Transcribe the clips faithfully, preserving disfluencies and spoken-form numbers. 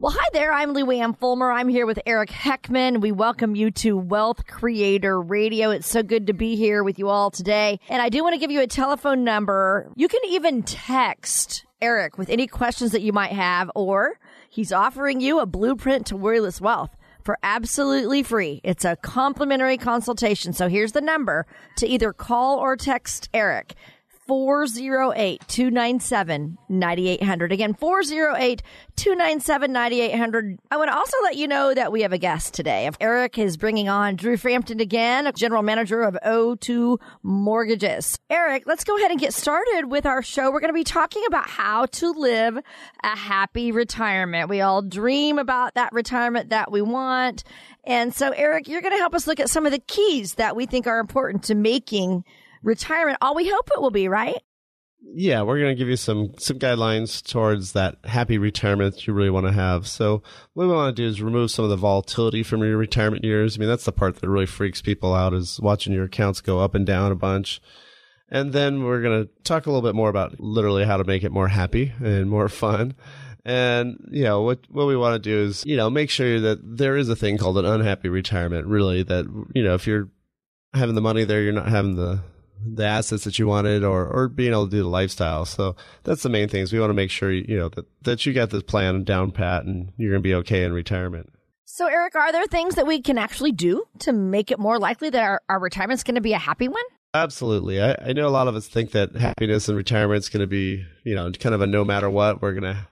Well, hi there. I'm Lou Ann Fulmer. I'm here with Eric Heckman. We welcome you to Wealth Creator Radio. It's so good to be here with you all today. And I do want to give you a telephone number. You can even text Eric with any questions that you might have, or he's offering you a blueprint to worryless wealth for absolutely free. It's a complimentary consultation. So here's the number to either call or text Eric. four oh eight, two nine seven, nine eight hundred. Again, four oh eight, two nine seven, nine eight hundred. I want to also let you know that we have a guest today. Eric is bringing on Drew Frampton again, a general manager of O two Mortgages. Eric, let's go ahead and get started with our show. We're going to be talking about how to live a happy retirement. We all dream about that retirement that we want. And so, Eric, you're going to help us look at some of the keys that we think are important to making retirement all we hope it will be, right? Yeah, we're going to give you some some guidelines towards that happy retirement that you really want to have. So what we want to do is remove some of the volatility from your retirement years. I mean, that's the part that really freaks people out, is watching your accounts go up and down a bunch. And then we're going to talk a little bit more about literally how to make it more happy and more fun. And, you know, what what we want to do is, you know, make sure that there is a thing called an unhappy retirement, really, that, you know, if you're having the money there, you're not having the the assets that you wanted, or, or being able to do the lifestyle. So that's the main thing, is we want to make sure, you know, that, that you got this plan down pat and you're going to be okay in retirement. So Eric, are there things that we can actually do to make it more likely that our, our retirement's going to be a happy one? Absolutely. I, I know a lot of us think that happiness in retirement is going to be, you know, kind of a no matter what, we're going to,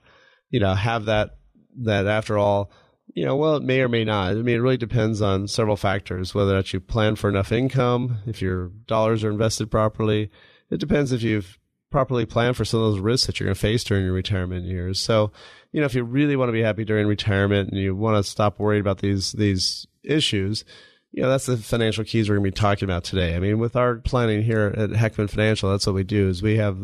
you know, have that, that after all. You know, well, it may or may not. I mean, it really depends on several factors, whether or not you plan for enough income, if your dollars are invested properly. It depends if you've properly planned for some of those risks that you're going to face during your retirement years. So, you know, if you really want to be happy during retirement and you want to stop worrying about these these issues, you know, that's the financial keys we're going to be talking about today. I mean, with our planning here at Heckman Financial, that's what we do, is we have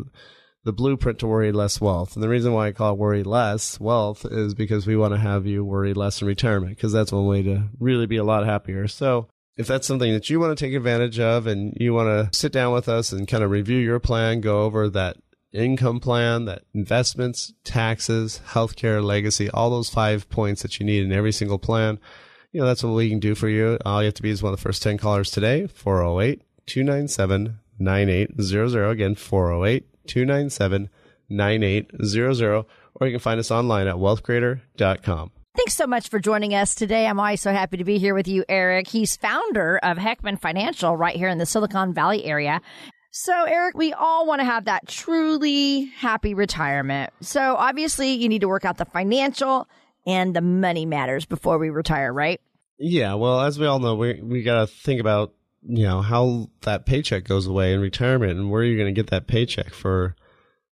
the blueprint to worry less wealth. And the reason why I call it worry less wealth is because we want to have you worry less in retirement, because that's one way to really be a lot happier. So if that's something that you want to take advantage of and you want to sit down with us and kind of review your plan, go over that income plan, that investments, taxes, healthcare, legacy, all those five points that you need in every single plan, you know, that's what we can do for you. All you have to be is one of the first ten callers today, four oh eight, two nine seven, nine eight hundred. Again, four oh eight, two nine seven, nine eight hundred, or you can find us online at wealth creator dot com. Thanks so much for joining us today. I'm always so happy to be here with you, Eric. He's founder of Heckman Financial right here in the Silicon Valley area. So, Eric, we all want to have that truly happy retirement. So, obviously, you need to work out the financial and the money matters before we retire, right? Yeah, well, as we all know, we we got to think about, you know, how that paycheck goes away in retirement and where you're going to get that paycheck for,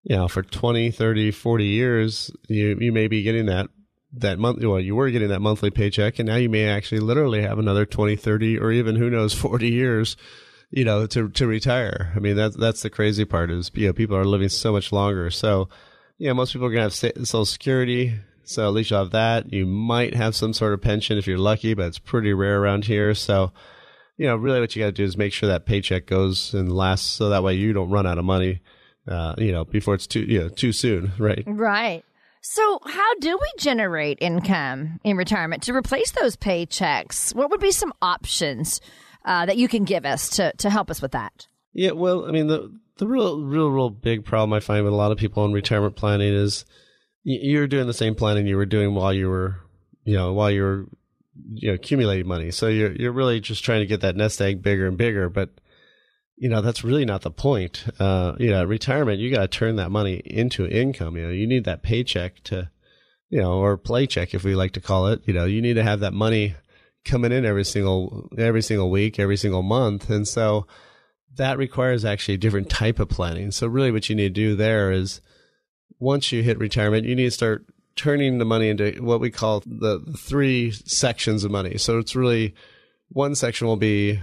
you know, for twenty, thirty, forty years. You you may be getting that, that month, well, you were getting that monthly paycheck, and now you may actually literally have another twenty, thirty, or even, who knows, forty years, you know, to, to retire. I mean, that's, that's the crazy part, is, you know, people are living so much longer. So, you know, most people are going to have Social Security. So at least you'll have that. You might have some sort of pension if you're lucky, but it's pretty rare around here. So, you know, really what you got to do is make sure that paycheck goes and lasts, so that way you don't run out of money, uh, you know, before it's too, you know, too soon, right? Right. So how do we generate income in retirement to replace those paychecks? What would be some options uh, that you can give us to, to help us with that? Yeah, well, I mean, the, the real, real, real big problem I find with a lot of people in retirement planning is you're doing the same planning you were doing while you were, you know, while you were, you know, accumulating money. So you're you're really just trying to get that nest egg bigger and bigger, but you know, that's really not the point. Uh, you know, retirement, you got to turn that money into income. You know, you need that paycheck to, you know, or play check, if we like to call it. You know, you need to have that money coming in every single every single week, every single month, and so that requires actually a different type of planning. So really, what you need to do there is, once you hit retirement, you need to start turning the money into what we call the three sections of money. So it's really, one section will be,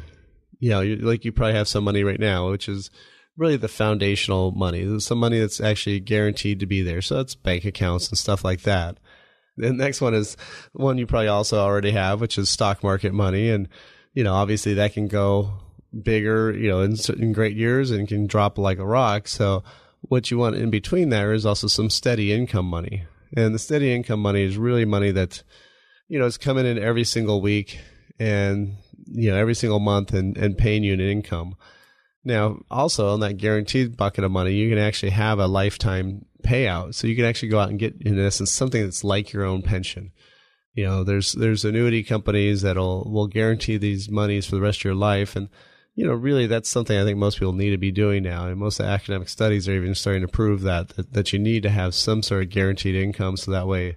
you know, you, like you probably have some money right now, which is really the foundational money. There's some money that's actually guaranteed to be there. So that's bank accounts and stuff like that. The next one is one you probably also already have, which is stock market money. And, you know, obviously that can go bigger, you know, in certain great years and can drop like a rock. So what you want in between there is also some steady income money. And the steady income money is really money that, you know, is coming in every single week and, you know, every single month and, and paying you an income. Now, also on that guaranteed bucket of money, you can actually have a lifetime payout. So you can actually go out and get, in essence, something that's like your own pension. You know, there's there's annuity companies that'll will guarantee these monies for the rest of your life. And, you know, really that's something I think most people need to be doing now. And most of the academic studies are even starting to prove that, that, that you need to have some sort of guaranteed income. So that way,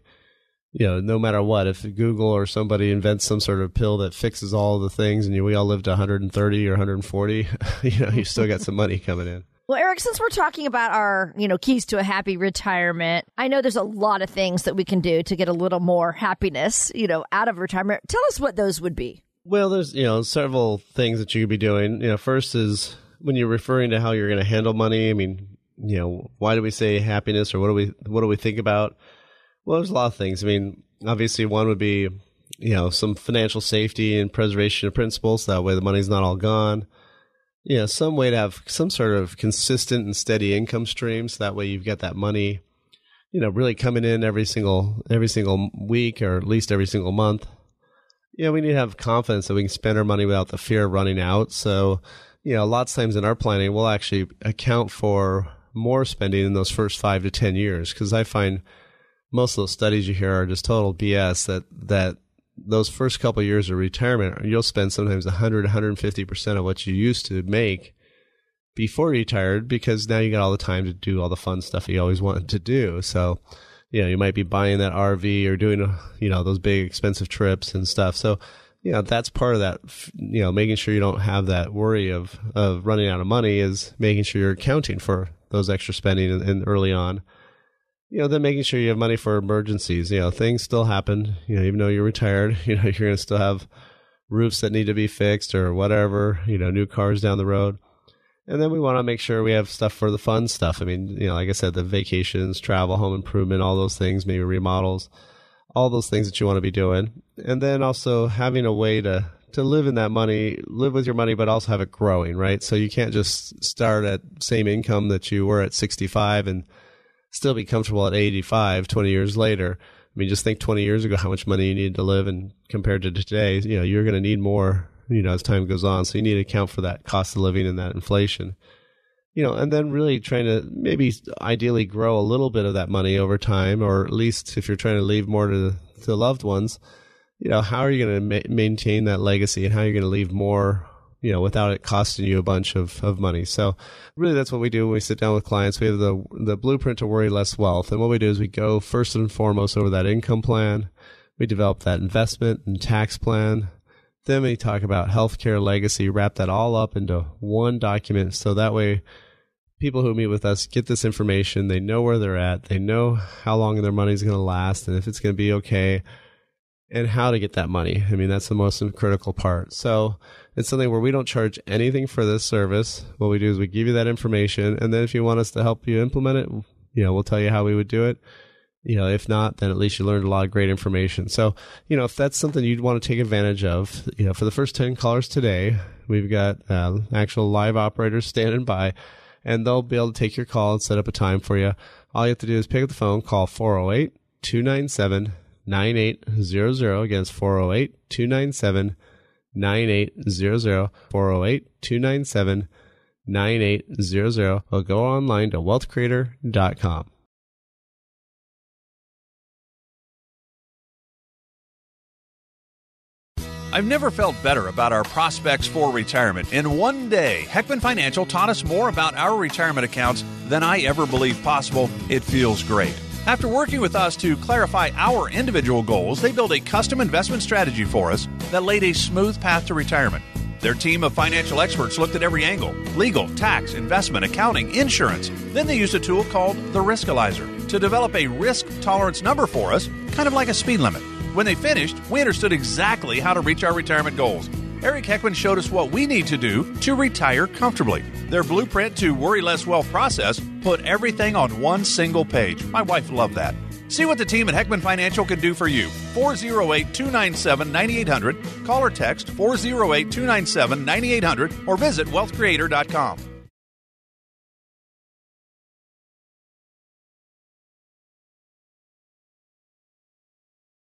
you know, no matter what, if Google or somebody invents some sort of pill that fixes all the things and you, we all live to one hundred thirty or one hundred forty, you know, you still got some money coming in. Well, Eric, since we're talking about our, you know, keys to a happy retirement, I know there's a lot of things that we can do to get a little more happiness, you know, out of retirement. Tell us what those would be. Well, there's, you know, several things that you could be doing. You know, first is when you're referring to how you're going to handle money. I mean, you know, why do we say happiness, or what do we what do we think about? Well, there's a lot of things. I mean, obviously one would be, you know, some financial safety and preservation of principles. That way the money's not all gone. Yeah, some way to have some sort of consistent and steady income stream, so that way you've got that money, you know, really coming in every single every single week, or at least every single month. You know, we need to have confidence that we can spend our money without the fear of running out. So, you know, lots of times in our planning, we'll actually account for more spending in those first five to ten years, because I find most of those studies you hear are just total B S. That that. Those first couple of years of retirement, you'll spend sometimes one hundred, one hundred fifty percent of what you used to make before you retired, because now you got all the time to do all the fun stuff you always wanted to do. So, you know, you might be buying that R V or doing, you know, those big expensive trips and stuff. So, you know, that's part of that, you know, making sure you don't have that worry of, of running out of money, is making sure you're accounting for those extra spending in, in early on. You know, then making sure you have money for emergencies. You know, things still happen. You know, even though you're retired, you know, you're going to still have roofs that need to be fixed or whatever, you know, new cars down the road. And then we want to make sure we have stuff for the fun stuff. I mean, you know, like I said, the vacations, travel, home improvement, all those things, maybe remodels, all those things that you want to be doing. And then also having a way to, to live in that money, live with your money, but also have it growing, right? So you can't just start at same income that you were at sixty-five and still be comfortable at eighty-five, twenty years later. I mean, just think twenty years ago how much money you needed to live, and compared to today, you know, you're going to need more, you know, as time goes on. So you need to account for that cost of living and that inflation, you know, and then really trying to maybe ideally grow a little bit of that money over time, or at least if you're trying to leave more to, to loved ones, you know, how are you going to ma- maintain that legacy, and how you're going to leave more, you know, without it costing you a bunch of, of money. So really that's what we do when we sit down with clients. We have the the blueprint to worry less wealth. And what we do is we go first and foremost over that income plan. We develop that investment and tax plan. Then we talk about healthcare, legacy, wrap that all up into one document. So that way people who meet with us get this information. They know where they're at. They know how long their money is going to last and if it's going to be okay, and how to get that money. I mean, that's the most critical part. So it's something where we don't charge anything for this service. What we do is we give you that information. And then if you want us to help you implement it, you know, we'll tell you how we would do it. You know, if not, then at least you learned a lot of great information. So, you know, if that's something you'd want to take advantage of, you know, for the first ten callers today, we've got uh, actual live operators standing by, and they'll be able to take your call and set up a time for you. All you have to do is pick up the phone, call four oh eight, two nine seven, nine eight zero zero. nine eight zero zero. Again, it's four oh eight, two nine seven, nine eight zero zero. four oh eight, two nine seven, nine eight zero zero. Or go online to wealth creator dot com. I've never felt better about our prospects for retirement. In one day, Heckman Financial taught us more about our retirement accounts than I ever believed possible. It feels great. After working with us to clarify our individual goals, they built a custom investment strategy for us that laid a smooth path to retirement. Their team of financial experts looked at every angle: legal, tax, investment, accounting, insurance. Then they used a tool called the Riskalyzer to develop a risk tolerance number for us, kind of like a speed limit. When they finished, we understood exactly how to reach our retirement goals. Eric Heckman showed us what we need to do to retire comfortably. Their blueprint to worry less wealth process put everything on one single page. My wife loved that. See what the team at Heckman Financial can do for you. four oh eight, two nine seven, nine eight hundred. Call or text four oh eight, two nine seven, nine eight hundred or visit wealth creator dot com.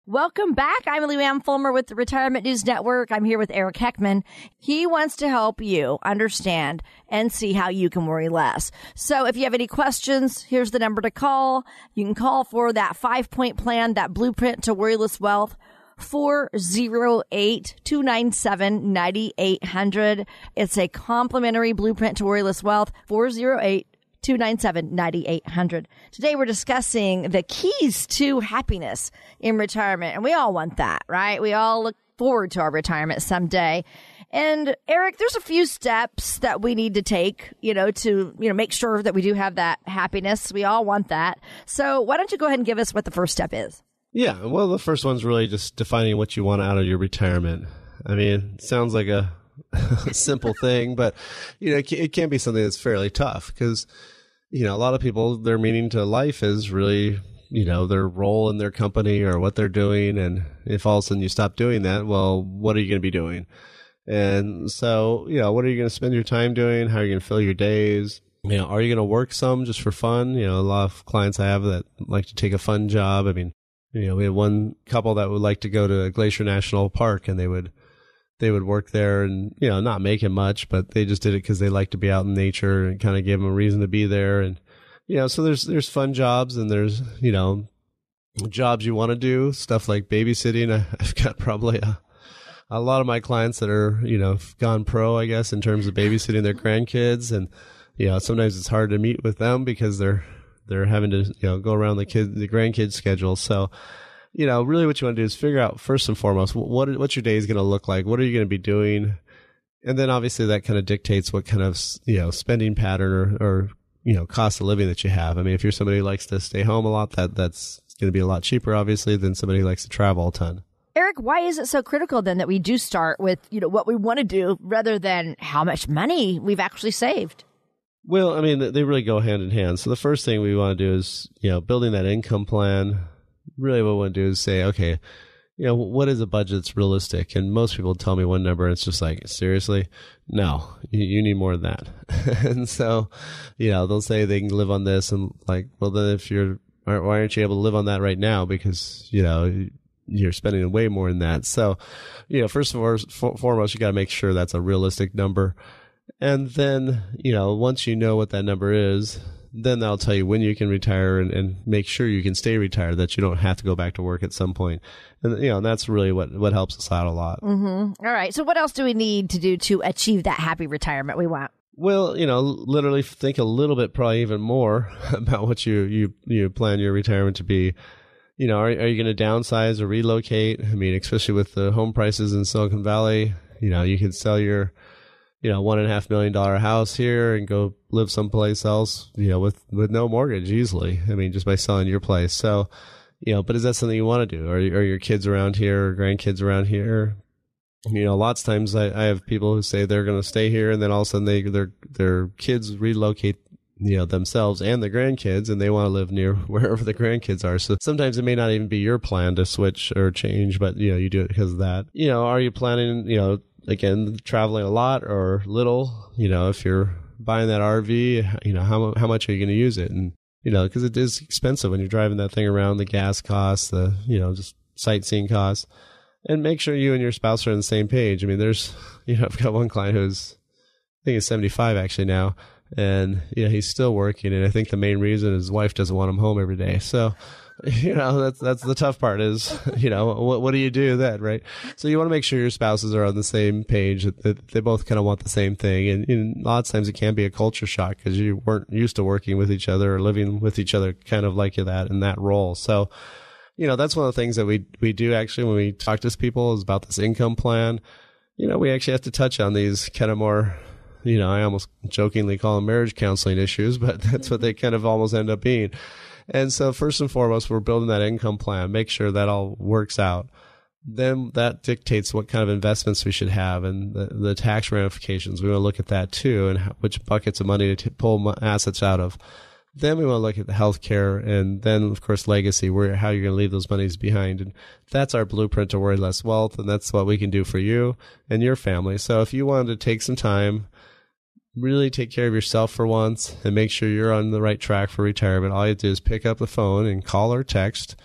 Welcome back. I'm Lou Ann Fulmer with the Retirement News Network. I'm here with Eric Heckman. He wants to help you understand and see how you can worry less. So if you have any questions, here's the number to call. You can call for that five-point plan, that blueprint to worryless wealth, four oh eight, two nine seven, nine eight hundred. It's a complimentary blueprint to worryless wealth, four oh eight, two nine seven, nine eight hundred. Today, we're discussing the keys to happiness in retirement. And we all want that, right? We all look forward to our retirement someday. And Eric, there's a few steps that we need to take, you know, to, you know, make sure that we do have that happiness. We all want that. So why don't you go ahead and give us what the first step is? Yeah. Well, the first one's really just defining what you want out of your retirement. I mean, it sounds like a simple thing, but, you know, it can be something that's fairly tough because, you know, a lot of people, their meaning to life is really, you know, their role in their company or what they're doing. And if all of a sudden you stop doing that, well, what are you going to be doing? And so, you know, what are you going to spend your time doing? How are you going to fill your days? You know, are you going to work some just for fun? You know, a lot of clients I have that like to take a fun job. I mean, you know, we had one couple that would like to go to Glacier National Park and they would They would work there and, you know, not making much, but they just did it because they like to be out in nature and kind of gave them a reason to be there. And, you know, so there's, there's fun jobs and there's, you know, jobs you want to do, stuff like babysitting. I, I've got probably a, a lot of my clients that are, you know, gone pro, I guess, in terms of babysitting their grandkids. And, you know, sometimes it's hard to meet with them because they're, they're having to, you know, go around the kid, the grandkids' schedule. So, you know, really what you want to do is figure out first and foremost, what what's your day is going to look like? What are you going to be doing? And then obviously that kind of dictates what kind of, you know, spending pattern or, or, you know, cost of living that you have. I mean, if you're somebody who likes to stay home a lot, that that's going to be a lot cheaper, obviously, than somebody who likes to travel a ton. Eric, why is it so critical then that we do start with, you know, what we want to do rather than how much money we've actually saved? Well, I mean, they really go hand in hand. So the first thing we want to do is, you know, building that income plan. Really what we want to do is say, okay, you know, what is a budget that's realistic? And most people tell me one number and it's just like, seriously? No, you, you need more than that. And so, you know, they'll say they can live on this and like, well, then if you're, why aren't you able to live on that right now? Because, you know, you're spending way more than that. So, you know, first and foremost, you got to make sure that's a realistic number. And then, you know, once you know what that number is, then they'll tell you when you can retire and, and make sure you can stay retired, that you don't have to go back to work at some point. And, you know, and that's really what, what helps us out a lot. Mm-hmm. All right. So what else do we need to do to achieve that happy retirement we want? Well, you know, literally think a little bit, probably even more about what you, you, you plan your retirement to be. You know, are, are you going to downsize or relocate? I mean, especially with the home prices in Silicon Valley, you know, you can sell your, you know, one and a half million dollar house here and go live someplace else, you know, with, with no mortgage easily. I mean, just by selling your place. So, you know, but is that something you want to do? Are, are your kids around here or grandkids around here? You know, lots of times I, I have people who say they're going to stay here and then all of a sudden they, their, their kids relocate, you know, themselves and the grandkids and they want to live near wherever the grandkids are. So sometimes it may not even be your plan to switch or change, but, you know, you do it because of that. You know, are you planning, you know, again, traveling a lot or little, you know, if you're buying that R V, you know, how how much are you going to use it? And, you know, because it is expensive when you're driving that thing around, the gas costs, the, you know, just sightseeing costs. And make sure you and your spouse are on the same page. I mean, there's, you know, I've got one client who's, I think he's seventy-five actually now, and, you know, he's still working. And I think the main reason is his wife doesn't want him home every day. So, you know, that's that's the tough part is, you know, what what do you do then, right? So you want to make sure your spouses are on the same page, that, that they both kind of want the same thing. And, and a lot of times it can be a culture shock because you weren't used to working with each other or living with each other kind of like that in that role. So, you know, that's one of the things that we we do actually when we talk to people is about this income plan. You know, we actually have to touch on these kind of more, you know, I almost jokingly call them marriage counseling issues, but that's what they kind of almost end up being. And so first and foremost, we're building that income plan, make sure that all works out. Then that dictates what kind of investments we should have and the, the tax ramifications. We want to look at that too, and how, which buckets of money to t- pull assets out of. Then we want to look at the healthcare, and then of course legacy, where how you're going to leave those monies behind. And that's our blueprint to Worry Less Wealth, and that's what we can do for you and your family. So if you wanted to take some time, really take care of yourself for once, and make sure you're on the right track for retirement, all you have to do is pick up the phone and call or text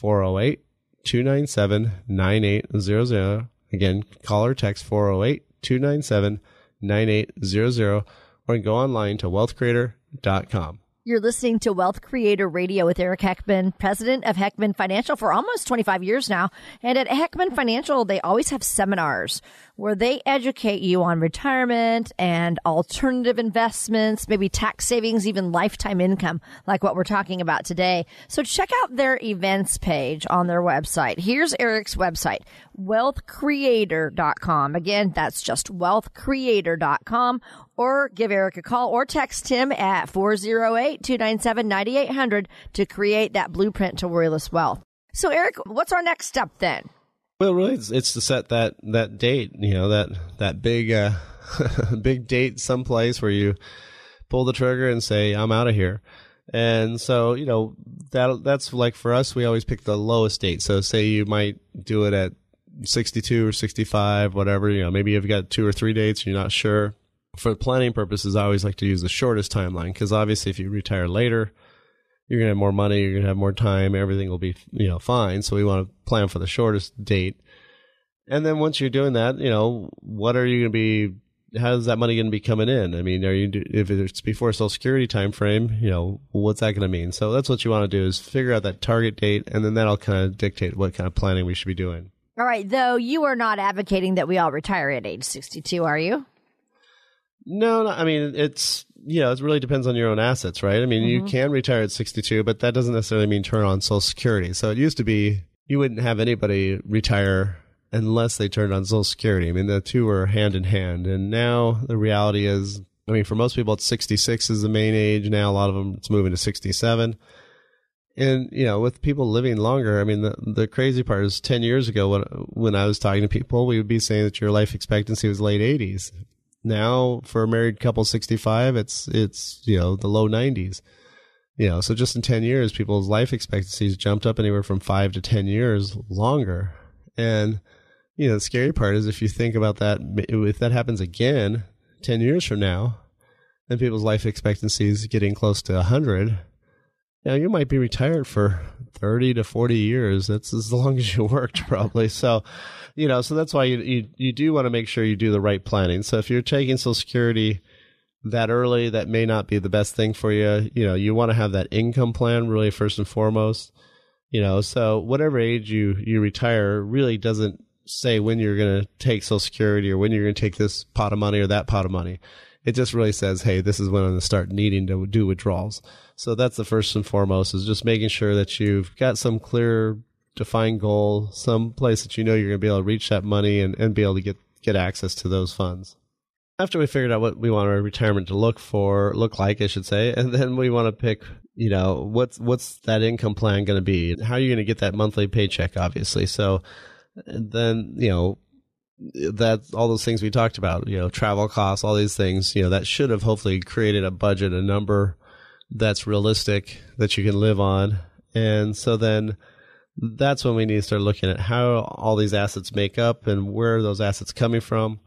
four oh eight, two nine seven, nine eight zero zero. Again, call or text four oh eight, two nine seven, nine eight zero zero, or go online to wealth creator dot com. You're listening to Wealth Creator Radio with Eric Heckman, president of Heckman Financial for almost twenty-five years now. And at Heckman Financial, they always have seminars where they educate you on retirement and alternative investments, maybe tax savings, even lifetime income, like what we're talking about today. So check out their events page on their website. Here's Eric's website, wealth creator dot com. Again, that's just wealth creator dot com. Or give Eric a call or text him at four oh eight, two nine seven, nine eight zero zero to create that blueprint to Worry Less Wealth. So, Eric, what's our next step then? Well, really, it's, it's to set that, that date, you know, that that big uh, big date someplace where you pull the trigger and say, I'm out of here. And so, you know, that that's like for us, we always pick the lowest date. So say you might do it at sixty-two or sixty-five, whatever, you know, maybe you've got two or three dates, you're not sure. For planning purposes, I always like to use the shortest timeline, because obviously if you retire later, you're going to have more money, you're going to have more time, everything will be, you know, fine. So we want to plan for the shortest date. And then once you're doing that, you know, what are you going to be, how is that money going to be coming in? I mean, are you, if it's before Social Security time frame, you know, what's that going to mean? So that's what you want to do, is figure out that target date, and then that'll kind of dictate what kind of planning we should be doing. All right, though, you are not advocating that we all retire at age sixty-two, are you? No, no, I mean, it's, you know, it really depends on your own assets, right? I mean, mm-hmm. you can retire at sixty-two, but that doesn't necessarily mean turn on Social Security. So it used to be you wouldn't have anybody retire unless they turned on Social Security. I mean, the two were hand in hand. And now the reality is, I mean, for most people, it's sixty-six is the main age. Now, a lot of them, it's moving to sixty-seven. And, you know, with people living longer, I mean, the, the crazy part is ten years ago, when, when I was talking to people, we would be saying that your life expectancy was late eighties. Now, for a married couple, sixty-five, it's, it's, you know, the low nineties. You know, so just in ten years, people's life expectancies jumped up anywhere from five to ten years longer. And, you know, the scary part is, if you think about that, if that happens again ten years from now, then people's life expectancies getting close to one hundred. Now, you might be retired for thirty to forty years. That's as long as you worked, probably. So, you know, so that's why you, you, you do want to make sure you do the right planning. So if you're taking Social Security that early, that may not be the best thing for you. You know, you want to have that income plan really first and foremost, you know, so whatever age you, you retire really doesn't say when you're going to take Social Security or when you're going to take this pot of money or that pot of money. It just really says, hey, this is when I'm going to start needing to do withdrawals. So that's the first and foremost, is just making sure that you've got some clear, defined goal, some place that you know you're going to be able to reach that money and, and be able to get, get access to those funds. After we figured out what we want our retirement to look for, look like, I should say, and then we want to pick, you know, what's what's that income plan going to be? How are you going to get that monthly paycheck, obviously? So then, you know, that's all those things we talked about, you know, travel costs, all these things, you know, that should have hopefully created a budget, a number that's realistic that you can live on. And so then that's when we need to start looking at how all these assets make up and where are those assets coming from.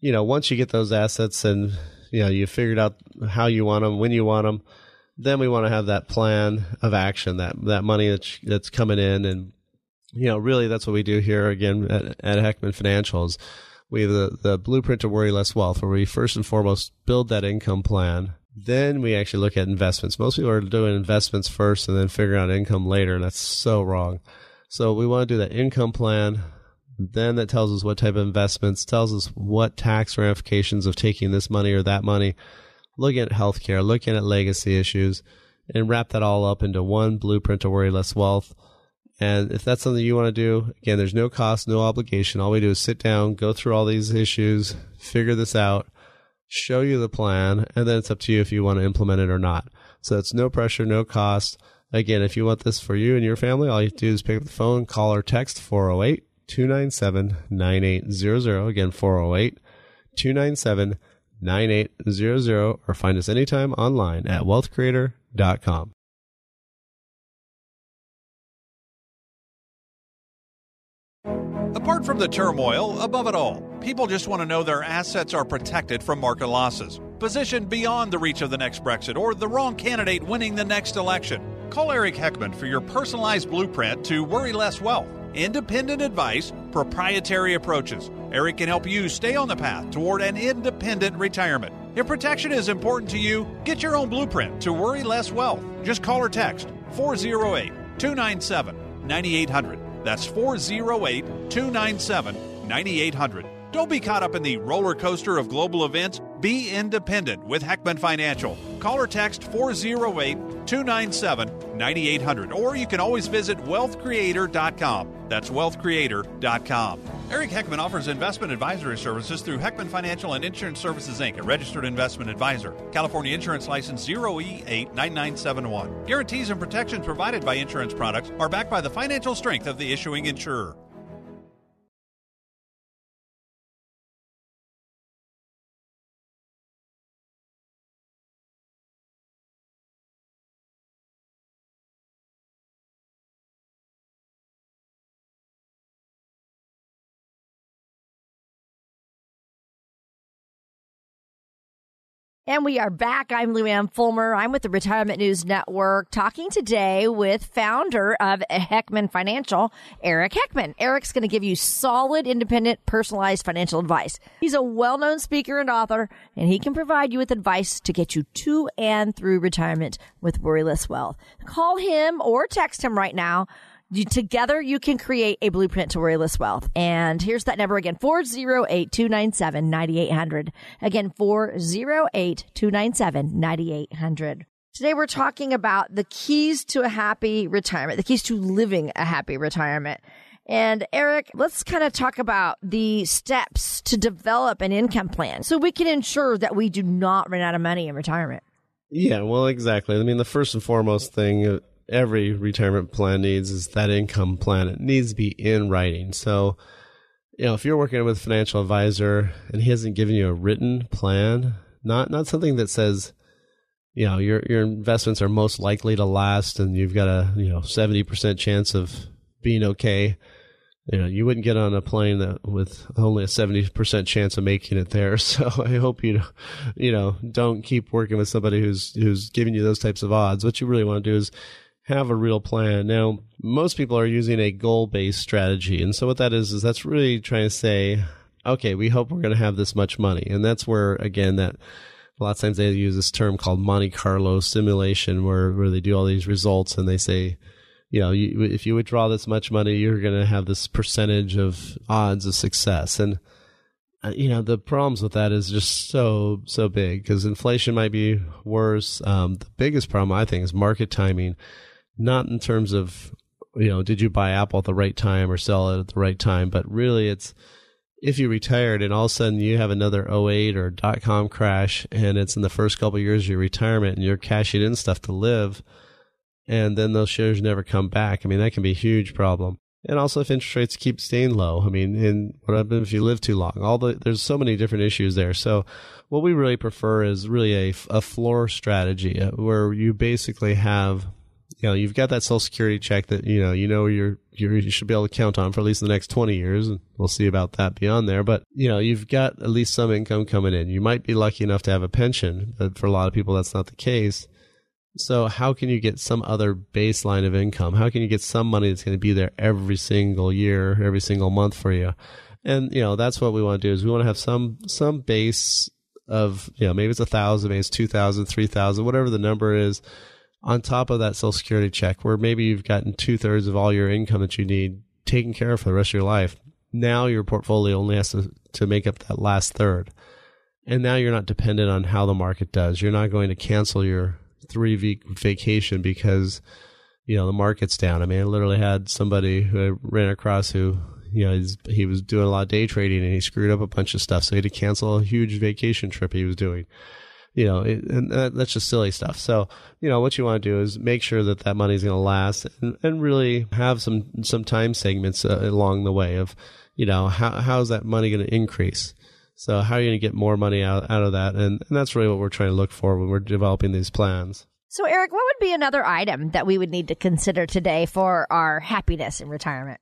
You know, once you get those assets and, you know, you figured out how you want them, when you want them, then we want to have that plan of action, that, that money that's, that's coming in. And, you know, really, that's what we do here again at, at Heckman Financials. We have the, the blueprint to Worry Less Wealth, where we first and foremost build that income plan. Then we actually look at investments. Most people are doing investments first and then figuring out income later, and that's so wrong. So we want to do that income plan. Then that tells us what type of investments, tells us what tax ramifications of taking this money or that money, looking at healthcare, looking at legacy issues, and wrap that all up into one blueprint to Worry Less Wealth. And if that's something you want to do, again, there's no cost, no obligation. All we do is sit down, go through all these issues, figure this out, show you the plan, and then it's up to you if you want to implement it or not. So it's no pressure, no cost. Again, if you want this for you and your family, all you have to do is pick up the phone, call or text four oh eight, two nine seven, nine eight zero zero. Again, four oh eight, two nine seven, nine eight zero zero, or find us anytime online at wealth creator dot com. Apart from the turmoil, above it all, people just want to know their assets are protected from market losses, positioned beyond the reach of the next Brexit or the wrong candidate winning the next election. Call Eric Heckman for your personalized blueprint to worry less wealth, independent advice, proprietary approaches. Eric can help you stay on the path toward an independent retirement. If protection is important to you, get your own blueprint to worry less wealth. Just call or text four oh eight, two nine seven, nine eight zero zero. That's four oh eight, two nine seven, nine eight zero zero. Don't be caught up in the roller coaster of global events. Be independent with Heckman Financial. Call or text four oh eight, two nine seven, nine eight zero zero. Or you can always visit wealth creator dot com. That's wealth creator dot com. Eric Heckman offers investment advisory services through Heckman Financial and Insurance Services, Incorporated, a registered investment advisor. California Insurance License zero E eight nine nine seven one. Guarantees and protections provided by insurance products are backed by the financial strength of the issuing insurer. And we are back. I'm Lou Ann Fulmer. I'm with the Retirement News Network, talking today with founder of Heckman Financial, Eric Heckman. Eric's going to give you solid, independent, personalized financial advice. He's a well-known speaker and author, and he can provide you with advice to get you to and through retirement with worryless wealth. Call him or text him right now. You, together, you can create a blueprint to worryless wealth. And here's that number again, four oh eight, two nine seven, nine eight zero zero. Again, four oh eight, two nine seven, nine eight zero zero. Today, we're talking about the keys to a happy retirement, the keys to living a happy retirement. And Eric, let's kind of talk about the steps to develop an income plan so we can ensure that we do not run out of money in retirement. Yeah, well, exactly. I mean, the first and foremost thing every retirement plan needs is that income plan. It needs to be in writing. So, you know, if you're working with a financial advisor and he hasn't given you a written plan, not not something that says, you know, your your investments are most likely to last and you've got a, you know, seventy percent chance of being okay. You know, you wouldn't get on a plane that with only a seventy percent chance of making it there. So I hope you, you know, don't keep working with somebody who's who's giving you those types of odds. What you really want to do is have a real plan. Now, most people are using a goal-based strategy. And so what that is, is that's really trying to say, okay, we hope we're going to have this much money. And that's where, again, that a lot of times they use this term called Monte Carlo simulation, where, where they do all these results and they say, you know, you, if you withdraw this much money, you're going to have this percentage of odds of success. And, uh, you know, the problems with that is just so, so big because inflation might be worse. Um, the biggest problem, I think, is market timing. Not in terms of, you know, did you buy Apple at the right time or sell it at the right time? But really, it's if you retired and all of a sudden you have another oh eight or dot-com crash and it's in the first couple of years of your retirement and you're cashing in stuff to live and then those shares never come back. I mean, that can be a huge problem. And also if interest rates keep staying low, I mean, and what happens if you live too long? All the, there's so many different issues there. So what we really prefer is really a, a floor strategy where you basically have, you know, you've got that Social Security check that, you know, you know, you're, you're, you should be able to count on for at least the next twenty years. And we'll see about that beyond there. But, you know, you've got at least some income coming in. You might be lucky enough to have a pension, but for a lot of people, that's not the case. So how can you get some other baseline of income? How can you get some money that's going to be there every single year, every single month for you? And, you know, that's what we want to do is we want to have some, some base of, you know, maybe it's a thousand, maybe it's two thousand, three thousand, whatever the number is. On top of that Social Security check, where maybe you've gotten two thirds of all your income that you need taken care of for the rest of your life. Now your portfolio only has to, to make up that last third. And now you're not dependent on how the market does. You're not going to cancel your three week vacation because, you know, the market's down. I mean, I literally had somebody who I ran across who, you know, he was doing a lot of day trading and he screwed up a bunch of stuff. So he had to cancel a huge vacation trip he was doing. you know, it, and that, that's just silly stuff. So, you know, what you want to do is make sure that that money is going to last, and, and really have some, some time segments uh, along the way of, you know, how, how is that money going to increase? So how are you going to get more money out, out of that? And, and that's really what we're trying to look for when we're developing these plans. So, Eric, what would be another item that we would need to consider today for our happiness in retirement?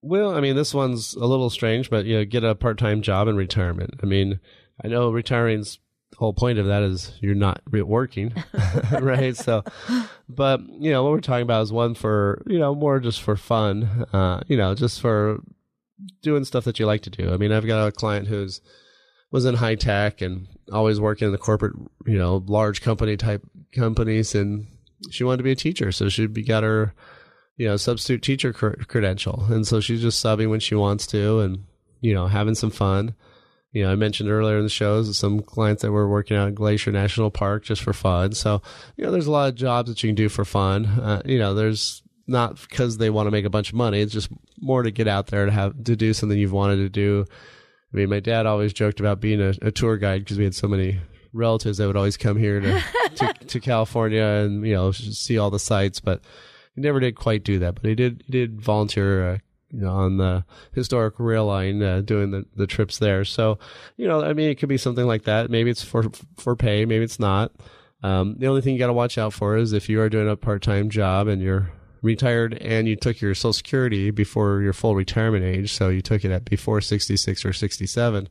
Well, I mean, this one's a little strange, but, you know, get a part-time job in retirement. I mean, I know retiring's the whole point of that is you're not working, right? So, but, you know, what we're talking about is one for, you know, more just for fun, uh, you know, just for doing stuff that you like to do. I mean, I've got a client who's was in high tech and always working in the corporate, you know, large company type companies, and she wanted to be a teacher. So she got her, you know, substitute teacher credential. And so she's just subbing when she wants to and, you know, having some fun. You know, I mentioned earlier in the shows some clients that were working out at Glacier National Park just for fun. So, you know, there's a lot of jobs that you can do for fun. Uh, you know, there's not because they want to make a bunch of money. It's just more to get out there to have to do something you've wanted to do. I mean, my dad always joked about being a, a tour guide because we had so many relatives that would always come here to, to, to California and, you know, see all the sites. But he never did quite do that. But he did he did volunteer uh, you know, on the historic rail line uh, doing the, the trips there. So, you know, I mean, it could be something like that. Maybe it's for for pay. Maybe it's not. Um, the only thing you got to watch out for is if you are doing a part-time job and you're retired and you took your Social Security before your full retirement age, so you took it at before sixty-six or sixty-seven,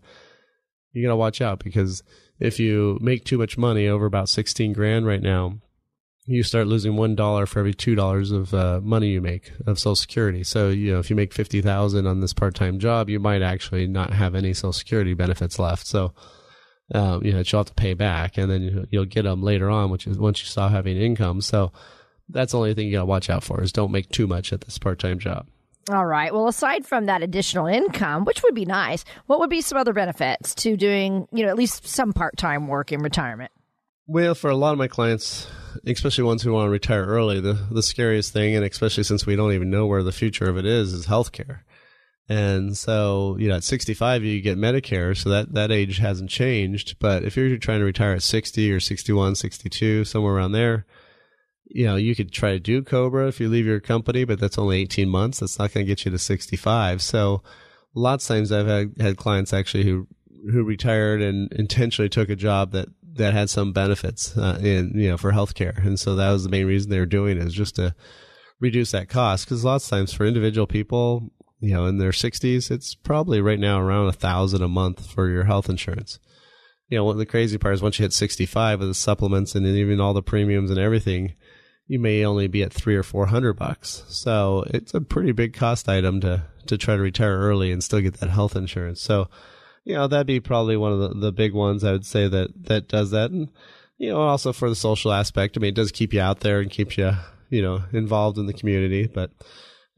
you got to watch out, because if you make too much money over about sixteen grand right now, you start losing one dollar for every two dollars of uh, money you make of Social Security. So, you know, if you make fifty thousand dollars on this part-time job, you might actually not have any Social Security benefits left. So, um, you know, you'll have to pay back, and then you'll get them later on, which is once you stop having income. So that's the only thing you got to watch out for, is don't make too much at this part-time job. All right. Well, aside from that additional income, which would be nice, what would be some other benefits to doing, you know, at least some part-time work in retirement? Well, for a lot of my clients, especially ones who want to retire early, the, the scariest thing, and especially since we don't even know where the future of it is, is healthcare. And so, you know, at sixty-five, you get Medicare. So that, that age hasn't changed. But if you're trying to retire at sixty or sixty-one, sixty-two, somewhere around there, you know, you could try to do COBRA if you leave your company, but that's only eighteen months. That's not going to get you to sixty-five. So lots of times I've had, had clients actually who who retired and intentionally took a job that, that had some benefits uh, in, you know, for healthcare. And so that was the main reason they were doing it, is just to reduce that cost. Because lots of times for individual people, you know, in their sixties, it's probably right now around a thousand dollars a month for your health insurance. You know, one of the crazy part is once you hit sixty-five with the supplements and even all the premiums and everything, you may only be at three or four hundred bucks. So it's a pretty big cost item to, to try to retire early and still get that health insurance. So, you know, that'd be probably one of the, the big ones I would say that, that does that. And, you know, also for the social aspect, I mean, it does keep you out there and keeps you, you know, involved in the community. But,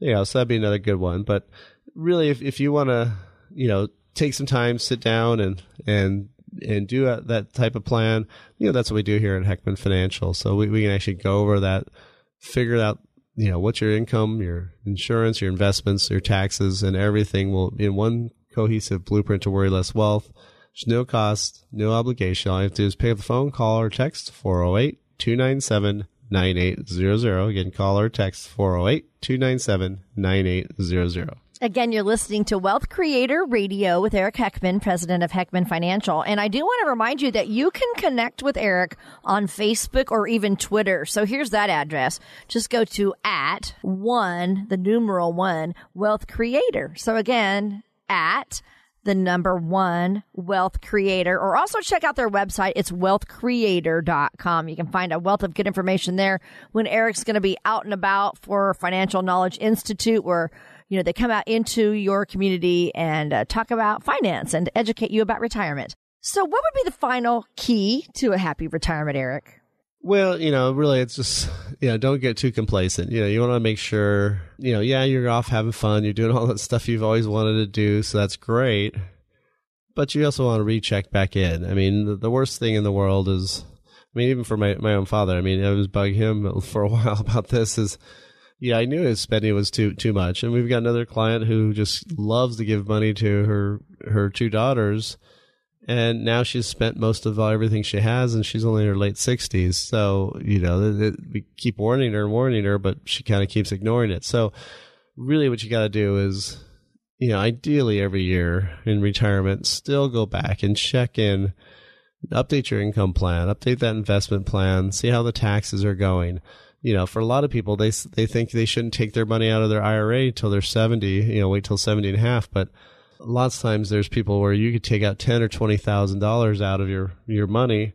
you know, so that'd be another good one. But really, if, if you want to, you know, take some time, sit down and, and, and do a, that type of plan, you know, that's what we do here at Heckman Financial. So we, we can actually go over that, figure out, you know, what's your income, your insurance, your investments, your taxes, and everything will in one cohesive blueprint to worry less wealth. There's no cost, no obligation. All you have to do is pick up the phone, call or text four oh eight, two nine seven, nine eight zero zero. Again, call or text four oh eight, two nine seven, nine eight zero zero. Again, you're listening to Wealth Creator Radio with Eric Heckman, president of Heckman Financial. And I do want to remind you that you can connect with Eric on Facebook or even Twitter. So here's that address. Just go to at one, the numeral one, Wealth Creator. So again, at the number one, Wealth Creator, or also check out their website. It's wealth creator dot com. You can find a wealth of good information there. When Eric's going to be out and about for Financial Knowledge Institute, where, you know, they come out into your community and uh, talk about finance and educate you about retirement. So what would be the final key to a happy retirement, Eric? Well, you know, really, it's just, you know, don't get too complacent. You know, you want to make sure, you know, yeah, you're off having fun. You're doing all that stuff you've always wanted to do. So that's great. But you also want to recheck back in. I mean, the, the worst thing in the world is, I mean, even for my, my own father, I mean, I was bugging him for a while about this is, yeah, I knew his spending was too too much. And we've got another client who just loves to give money to her her two daughters. And now she's spent most of everything she has, and she's only in her late sixties. So, you know, it, it, we keep warning her and warning her, but she kind of keeps ignoring it. So really what you got to do is, you know, ideally every year in retirement, still go back and check in, update your income plan, update that investment plan, see how the taxes are going. You know, for a lot of people, they they think they shouldn't take their money out of their I R A till they're seventy, you know, wait till seventy and a half, but lots of times there's people where you could take out ten or twenty thousand dollars out of your, your money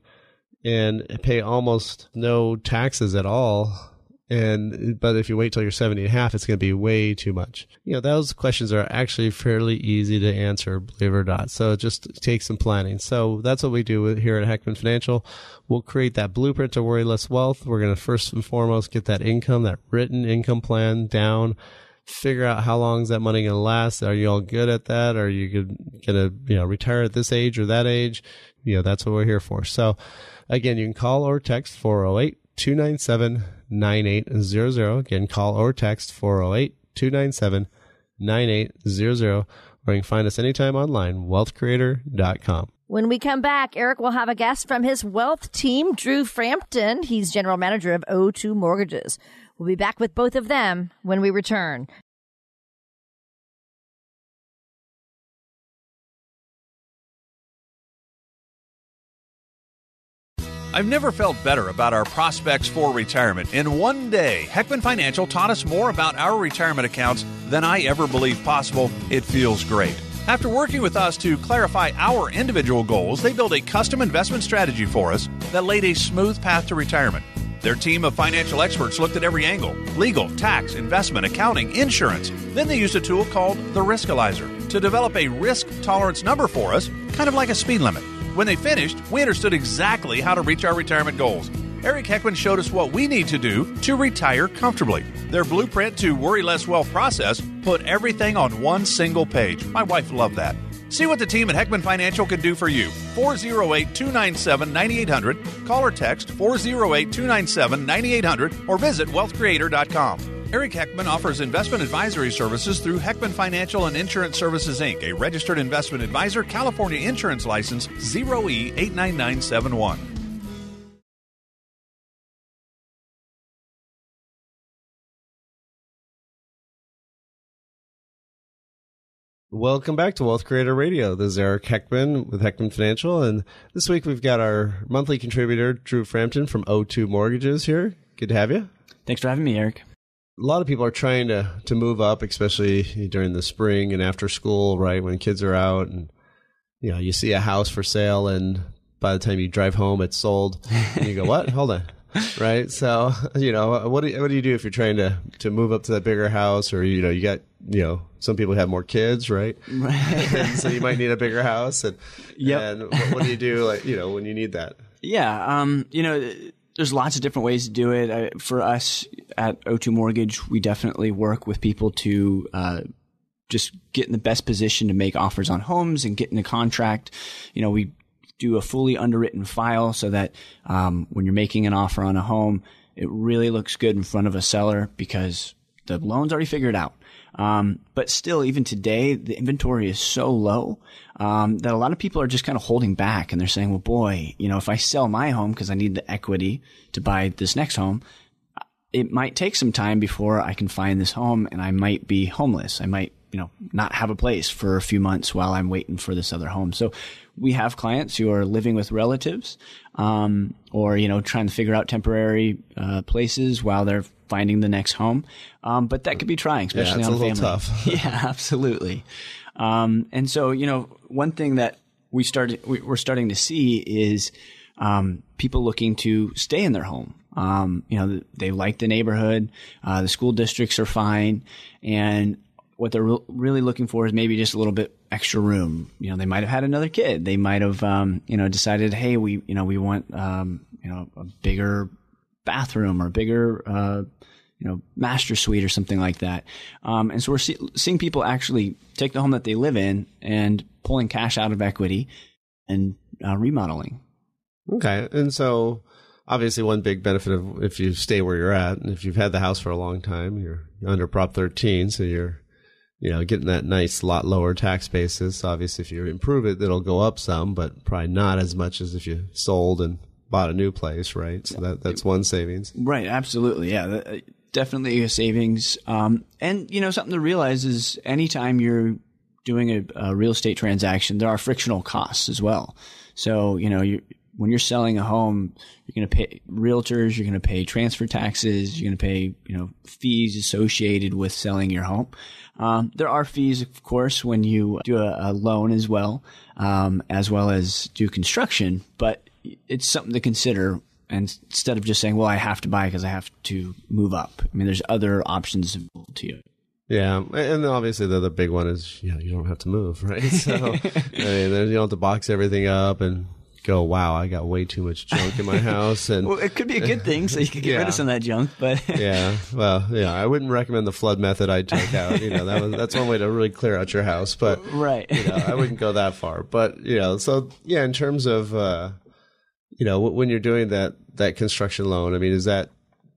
and pay almost no taxes at all. And but if you wait till you're seventy and a half, it's going to be way too much. You know, those questions are actually fairly easy to answer, believe it or not. So it just takes some planning. So that's what we do here at Heckman Financial. We'll create that blueprint to worry less wealth. We're going to first and foremost get that income, that written income plan down. Figure out how long is that money going to last. Are you all good at that? Are you going to, you know, retire at this age or that age? You know, that's what we're here for. So again, you can call or text four oh eight, two nine seven, nine eight zero zero. Again, call or text four oh eight, two nine seven, nine eight zero zero. Or you can find us anytime online, wealth creator dot com. When we come back, Eric will have a guest from his wealth team, Drew Frampton. He's general manager of O two Mortgages. We'll be back with both of them when we return. I've never felt better about our prospects for retirement. In one day, Heckman Financial taught us more about our retirement accounts than I ever believed possible. It feels great. After working with us to clarify our individual goals, they built a custom investment strategy for us that laid a smooth path to retirement. Their team of financial experts looked at every angle: legal, tax, investment, accounting, insurance. Then they used a tool called the Riskalyzer to develop a risk tolerance number for us, kind of like a speed limit. When they finished, we understood exactly how to reach our retirement goals. Eric Heckman showed us what we need to do to retire comfortably. Their blueprint to worry less wealth process put everything on one single page. My wife loved that. See what the team at Heckman Financial can do for you. four oh eight, two nine seven, nine eight zero zero. Call or text four oh eight, two nine seven, nine eight zero zero or visit wealth creator dot com. Eric Heckman offers investment advisory services through Heckman Financial and Insurance Services, Incorporated, a registered investment advisor, California Insurance License zero E eight nine nine seven one. Welcome back to Wealth Creator Radio. This is Eric Heckman with Heckman Financial, and this week we've got our monthly contributor, Drew Frampton from O two Mortgages here. Good to have you. Thanks for having me, Eric. A lot of people are trying to, to move up, especially during the spring and after school, right, when kids are out, and you know, you see a house for sale, and by the time you drive home, it's sold, and you go, what? Hold on. Right. So, you know, what do you, what do you do if you're trying to, to move up to that bigger house, or, you know, you got, you know, some people have more kids, right? Right. So you might need a bigger house. And, yep. and what, what do you do, like, you know, when you need that? Yeah. Um, you know, there's lots of different ways to do it. I, for us at O two Mortgage, we definitely work with people to, uh, just get in the best position to make offers on homes and get in a contract. You know, we do a fully underwritten file so that um, when you're making an offer on a home, it really looks good in front of a seller because the loan's already figured out. Um, but still, even today, the inventory is so low um, that a lot of people are just kind of holding back, and they're saying, well, boy, you know, if I sell my home because I need the equity to buy this next home, it might take some time before I can find this home, and I might be homeless. I might, you know, not have a place for a few months while I'm waiting for this other home. So we have clients who are living with relatives, um, or, you know, trying to figure out temporary uh, places while they're finding the next home. Um, but that could be trying, especially yeah, on a, a family. Tough. Yeah, absolutely. Um, and so, you know, one thing that we started, we, we're starting to see is um, people looking to stay in their home. Um, you know, they like the neighborhood, uh, the school districts are fine, and what they're re- really looking for is maybe just a little bit extra room. You know, they might have had another kid. They might have, um, you know, decided, hey, we, you know, we want, um, you know, a bigger bathroom or a bigger, uh, you know, master suite or something like that. Um, and so we're see- seeing people actually take the home that they live in and pulling cash out of equity and uh, remodeling. Okay. And so obviously one big benefit of if you stay where you're at, and if you've had the house for a long time, you're under Prop thirteen, so you're you know, getting that nice lot lower tax basis. Obviously, if you improve it, it'll go up some, but probably not as much as if you sold and bought a new place, right? So that that's one savings. Right, absolutely. Yeah, definitely a savings. Um, and, you know, something to realize is anytime you're doing a, a real estate transaction, there are frictional costs as well. So, you know, you when you're selling a home, you're going to pay realtors, you're going to pay transfer taxes, you're going to pay, you know, fees associated with selling your home. Um, there are fees, of course, when you do a, a loan as well, um, as well as do construction, but it's something to consider. And instead of just saying, well, I have to buy because I have to move up. I mean, there's other options available to you. Yeah, and obviously the other big one is, you know, you don't have to move, right? So I mean, then you don't have to box everything up and go, wow, I got way too much junk in my house. And well, it could be a good thing, so you could get yeah. rid of some of that junk. But yeah, well, yeah, I wouldn't recommend the flood method I took out. You know, that was that's one way to really clear out your house. But right, you know, I wouldn't go that far. But you know, so yeah, in terms of uh, you know, when you're doing that that construction loan, I mean, is that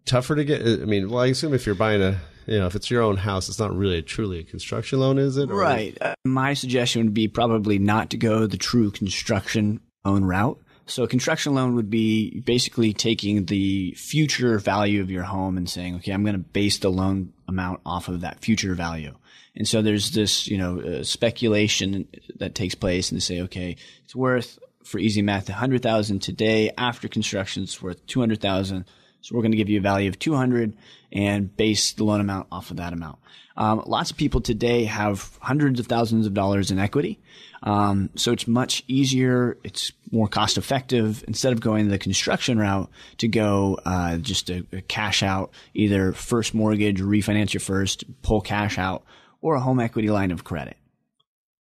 tougher to get? I mean, well, I assume if you're buying a You know, if it's your own house, it's not really a, truly a construction loan, is it? Or right. Uh, my suggestion would be probably not to go the true construction loan route. So a construction loan would be basically taking the future value of your home and saying, okay, I'm going to base the loan amount off of that future value. And so there's this, you know, uh, speculation that takes place, and they say, okay, it's worth, for easy math, one hundred thousand dollars today. After construction, it's worth two hundred thousand dollars. So we're going to give you a value of two hundred and base the loan amount off of that amount. Um, lots of people today have hundreds of thousands of dollars in equity. Um, so it's much easier. It's more cost effective instead of going the construction route to go uh, just a, a cash out, either first mortgage, refinance your first, pull cash out, or a home equity line of credit.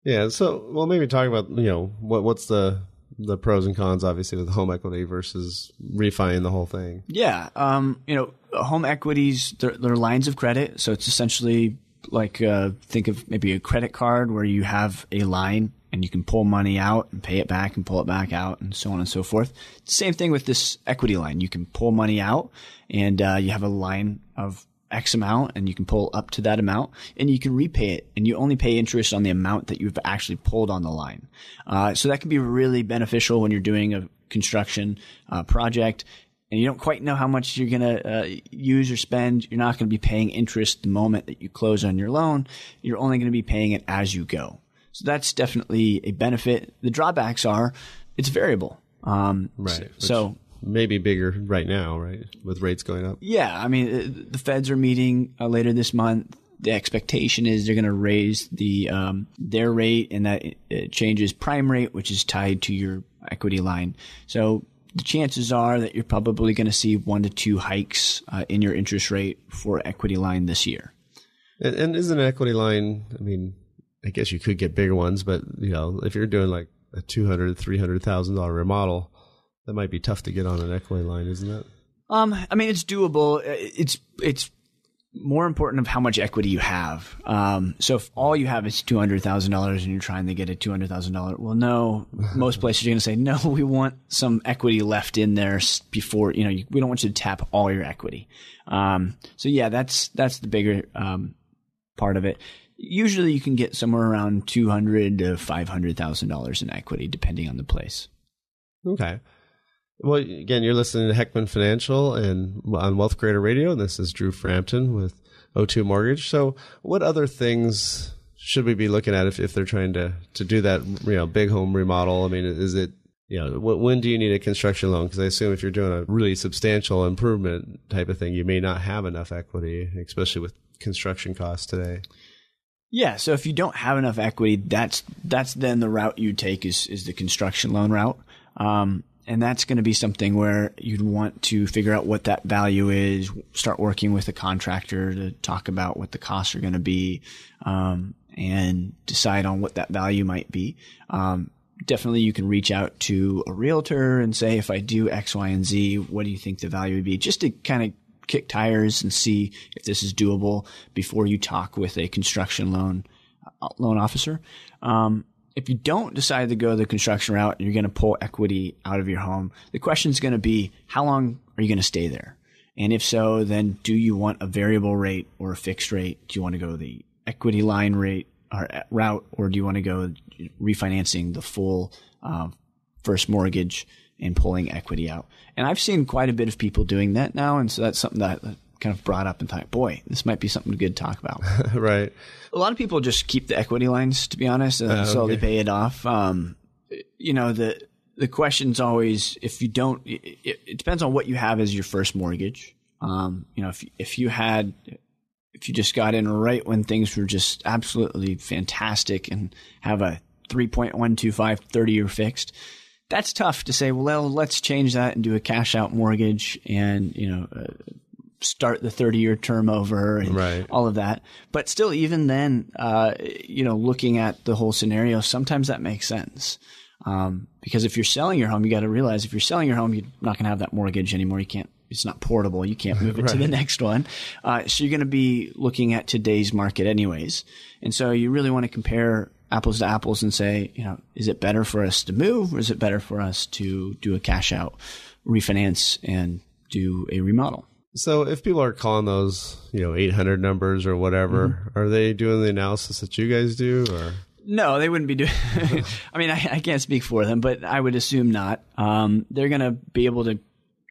Yeah. So, well, maybe talk about, you know, what what's the the pros and cons, obviously, with home equity versus refining the whole thing. Yeah. Um, you know, home equities, they're, they're lines of credit. So it's essentially like, uh, think of maybe a credit card where you have a line and you can pull money out and pay it back and pull it back out and so on and so forth. Same thing with this equity line. You can pull money out and uh, you have a line of X amount and you can pull up to that amount and you can repay it, and you only pay interest on the amount that you've actually pulled on the line. Uh, so that can be really beneficial when you're doing a construction uh, project and you don't quite know how much you're going to uh, use or spend. You're not going to be paying interest the moment that you close on your loan. You're only going to be paying it as you go. So that's definitely a benefit. The drawbacks are it's variable. Um, right. So. Which- Maybe bigger right now, right? With rates going up. Yeah. I mean, the feds are meeting uh, later this month. The expectation is they're going to raise the um, their rate, and that it, it changes prime rate, which is tied to your equity line. So the chances are that you're probably going to see one to two hikes uh, in your interest rate for equity line this year. And, and isn't an equity line, I mean, I guess you could get bigger ones, but you know, if you're doing like a two hundred thousand dollars, three hundred thousand dollars remodel, that might be tough to get on an equity line, isn't it? Um, I mean, it's doable. It's it's more important of how much equity you have. Um, so if all you have is two hundred thousand dollars and you're trying to get a two hundred thousand dollars, well, no. Most places are going to say, no, we want some equity left in there before, you know, you, we don't want you to tap all your equity. Um, so yeah, that's that's the bigger um, part of it. Usually you can get somewhere around two hundred thousand dollars to five hundred thousand dollars in equity, depending on the place. Okay. Well, again, you're listening to Heckman Financial and on Wealth Creator Radio, and this is Drew Frampton with O two Mortgage. So what other things should we be looking at if, if they're trying to, to do that, you know, big home remodel? I mean, is it, you know, when do you need a construction loan? Because I assume if you're doing a really substantial improvement type of thing, you may not have enough equity, especially with construction costs today. Yeah, so if you don't have enough equity, that's that's then the route you take is, is the construction loan route. Um And that's going to be something where you'd want to figure out what that value is, start working with a contractor to talk about what the costs are going to be, um, and decide on what that value might be. Um, definitely you can reach out to a realtor and say, if I do X, Y, and Z, what do you think the value would be? Just to kind of kick tires and see if this is doable before you talk with a construction loan, uh, loan officer. Um, If you don't decide to go the construction route and you're going to pull equity out of your home, the question is going to be, how long are you going to stay there? And if so, then do you want a variable rate or a fixed rate? Do you want to go the equity line rate or route, or do you want to go refinancing the full uh, first mortgage and pulling equity out? And I've seen quite a bit of people doing that now, and so that's something that I kind of brought up and thought, boy, this might be something good to talk about. Right. A lot of people just keep the equity lines, to be honest, and uh, so okay. they pay it off. Um, you know, the the question's always, if you don't, it, it depends on what you have as your first mortgage. Um, you know, if if you had, if you just got in right when things were just absolutely fantastic and have a three point one two five thirty-year fixed, that's tough to say, well, let's change that and do a cash out mortgage and, you know, uh, start the thirty-year term over and right. all of that. But still, even then, uh, you know, looking at the whole scenario, sometimes that makes sense. Um, because if you're selling your home, you got to realize if you're selling your home, you're not going to have that mortgage anymore. You can't, it's not portable. You can't move it right. to the next one. Uh, so you're going to be looking at today's market anyways. And so you really want to compare apples to apples and say, you know, is it better for us to move or is it better for us to do a cash out, refinance, and do a remodel? So if people are calling those, you know, eight hundred numbers or whatever, mm-hmm. are they doing the analysis that you guys do? Or? No, they wouldn't be doing I mean, I, I can't speak for them, but I would assume not. Um, they're going to be able to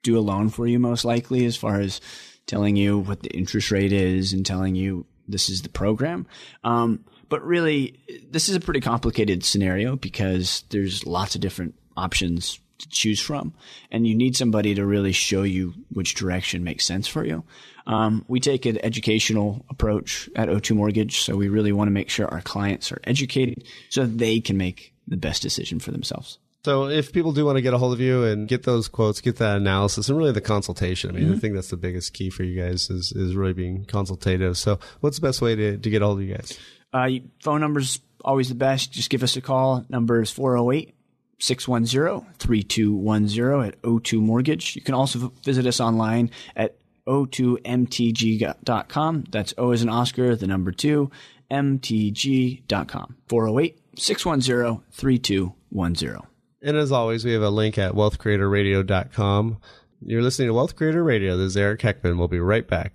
do a loan for you most likely as far as telling you what the interest rate is and telling you this is the program. Um, but really, this is a pretty complicated scenario because there's lots of different options to choose from, and you need somebody to really show you which direction makes sense for you. Um, we take an educational approach at O two Mortgage, so we really want to make sure our clients are educated so they can make the best decision for themselves. So if people do want to get a hold of you and get those quotes, get that analysis, and really the consultation, I mean, mm-hmm. I think that's the biggest key for you guys is, is really being consultative. So what's the best way to, to get a hold of you guys? Uh, phone number's always the best. Just give us a call. Number is four oh eight, six one zero, three two one zero at O two Mortgage. You can also visit us online at O two M T G dot com. That's O as in Oscar, the number two, M T G dot com. four oh eight, six one zero, three two one zero. And as always, we have a link at wealth creator radio dot com. You're listening to Wealth Creator Radio. This is Eric Heckman. We'll be right back.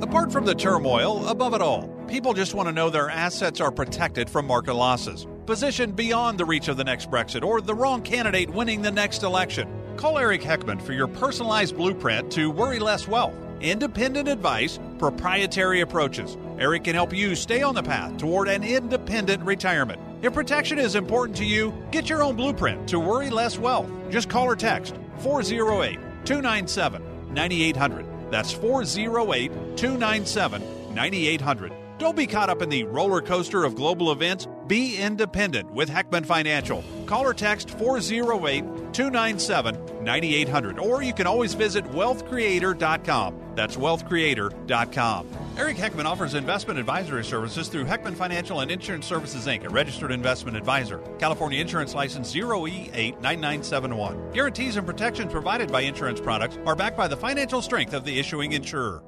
Apart from the turmoil, above it all, people just want to know their assets are protected from market losses, positioned beyond the reach of the next Brexit or the wrong candidate winning the next election. Call Eric Heckman for your personalized blueprint to worry less wealth. Independent advice, proprietary approaches. Eric can help you stay on the path toward an independent retirement. If protection is important to you, get your own blueprint to worry less wealth. Just call or text four oh eight, two nine seven, nine eight hundred. That's four oh eight, two nine seven, nine eight hundred. Don't be caught up in the roller coaster of global events. Be independent with Heckman Financial. Call or text four oh eight, two nine seven, nine eight hundred. Or you can always visit wealth creator dot com. That's wealth creator dot com. Eric Heckman offers investment advisory services through Heckman Financial and Insurance Services, Incorporated, a registered investment advisor. California Insurance License zero E eight nine nine seven one. Guarantees and protections provided by insurance products are backed by the financial strength of the issuing insurer.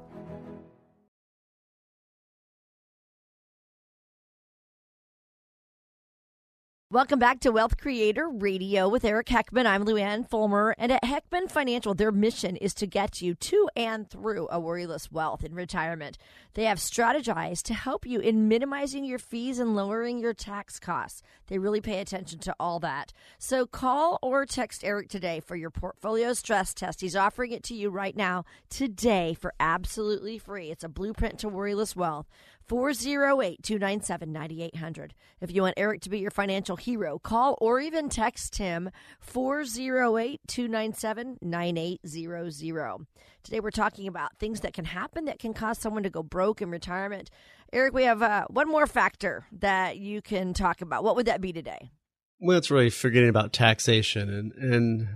Welcome back to Wealth Creator Radio with Eric Heckman. I'm Lou Ann Fulmer, and at Heckman Financial, their mission is to get you to and through a worryless wealth in retirement. They have strategized to help you in minimizing your fees and lowering your tax costs. They really pay attention to all that. So call or text Eric today for your portfolio stress test. He's offering it to you right now, today, for absolutely free. It's a blueprint to worryless wealth. four oh eight, two nine seven, nine eight hundred. If you want Eric to be your financial hero, call or even text him four oh eight, two nine seven, nine eight hundred. Today we're talking about things that can happen that can cause someone to go broke in retirement. Eric, we have uh, one more factor that you can talk about. What would that be today? Well, it's really forgetting about taxation. And, and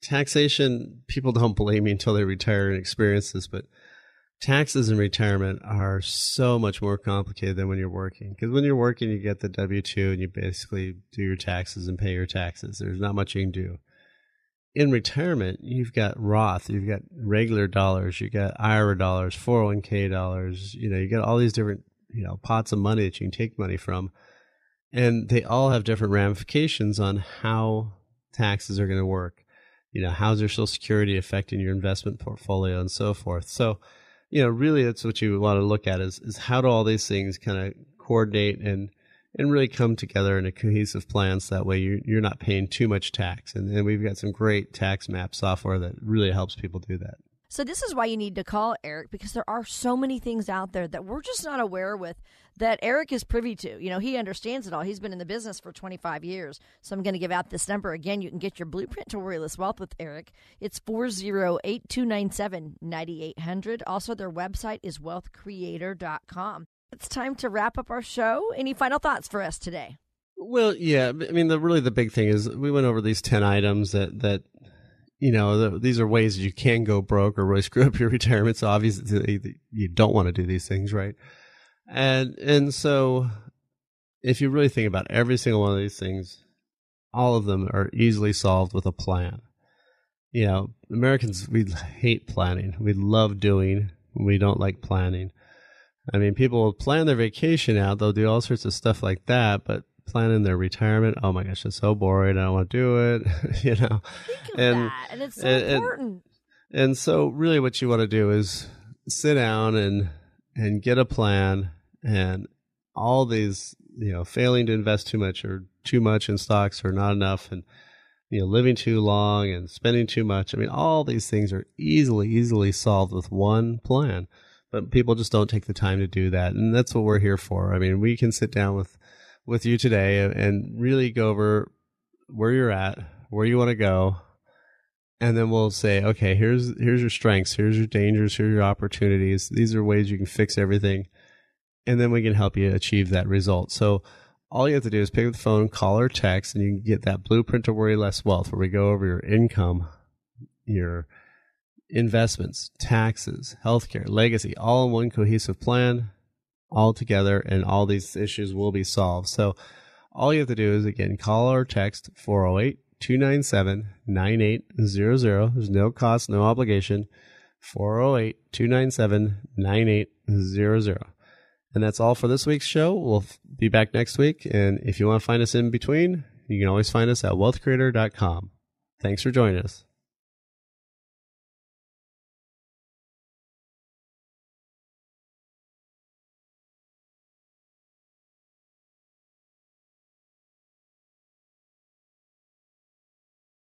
taxation, people don't believe me until they retire and experience this, but taxes in retirement are so much more complicated than when you're working. Because when you're working, you get the W two and you basically do your taxes and pay your taxes. There's not much you can do. In retirement, you've got Roth, you've got regular dollars, you've got I R A dollars, four oh one k dollars. You know, you got all these different, you know, pots of money that you can take money from. And they all have different ramifications on how taxes are going to work. you know, how's your Social Security affecting your investment portfolio and so forth. So, you know, really that's what you want to look at is, is how do all these things kind of coordinate and and really come together in a cohesive plan so that way you're, you're not paying too much tax. And, and we've got some great tax map software that really helps people do that. So this is why you need to call Eric, because there are so many things out there that we're just not aware with that Eric is privy to. You know, he understands it all. He's been in the business for twenty-five years. So I'm going to give out this number again. You can get your blueprint to worryless wealth with Eric. It's four oh eight, two nine seven, nine eight zero zero. Also, their website is wealth creator dot com. It's time to wrap up our show. Any final thoughts for us today? Well, yeah. I mean, the really the big thing is we went over these ten items that, that you know, the, these are ways you can go broke or really screw up your retirement. So obviously you don't want to do these things, right? And and so if you really think about every single one of these things, all of them are easily solved with a plan. You know, Americans, we hate planning. We love doing. We don't like planning. I mean, people will plan their vacation out. They'll do all sorts of stuff like that, but planning their retirement, oh my gosh, it's so boring. I don't want to do it, you know. Think of and, that, and it's so and, important. And, and so really what you want to do is sit down and and get a plan, and all these, you know, failing to invest too much or too much in stocks or not enough, and, you know, living too long and spending too much. I mean, all these things are easily, easily solved with one plan. But people just don't take the time to do that. And that's what we're here for. I mean, we can sit down with, with you today and really go over where you're at, where you want to go. And then we'll say, okay, here's, here's your strengths. Here's your dangers. Here's your opportunities. These are ways you can fix everything. And then we can help you achieve that result. So all you have to do is pick up the phone, call or text, and you can get that blueprint to worry less wealth, where we go over your income, your investments, taxes, healthcare, legacy, all in one cohesive plan, all together, and all these issues will be solved. So all you have to do is, again, call or text four oh eight, two nine seven, nine eight zero zero. There's no cost, no obligation, four oh eight, two nine seven, nine eight zero zero. And that's all for this week's show. We'll be back next week. And if you want to find us in between, you can always find us at wealth creator dot com. Thanks for joining us.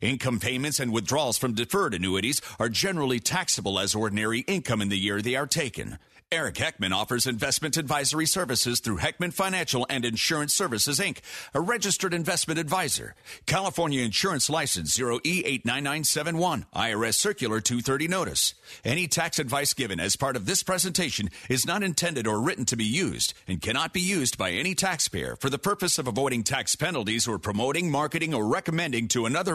Income payments and withdrawals from deferred annuities are generally taxable as ordinary income in the year they are taken. Eric Heckman offers investment advisory services through Heckman Financial and Insurance Services, Incorporated, a registered investment advisor. California Insurance License zero E eight nine nine seven one, I R S Circular two thirty Notice. Any tax advice given as part of this presentation is not intended or written to be used and cannot be used by any taxpayer for the purpose of avoiding tax penalties or promoting, marketing, or recommending to another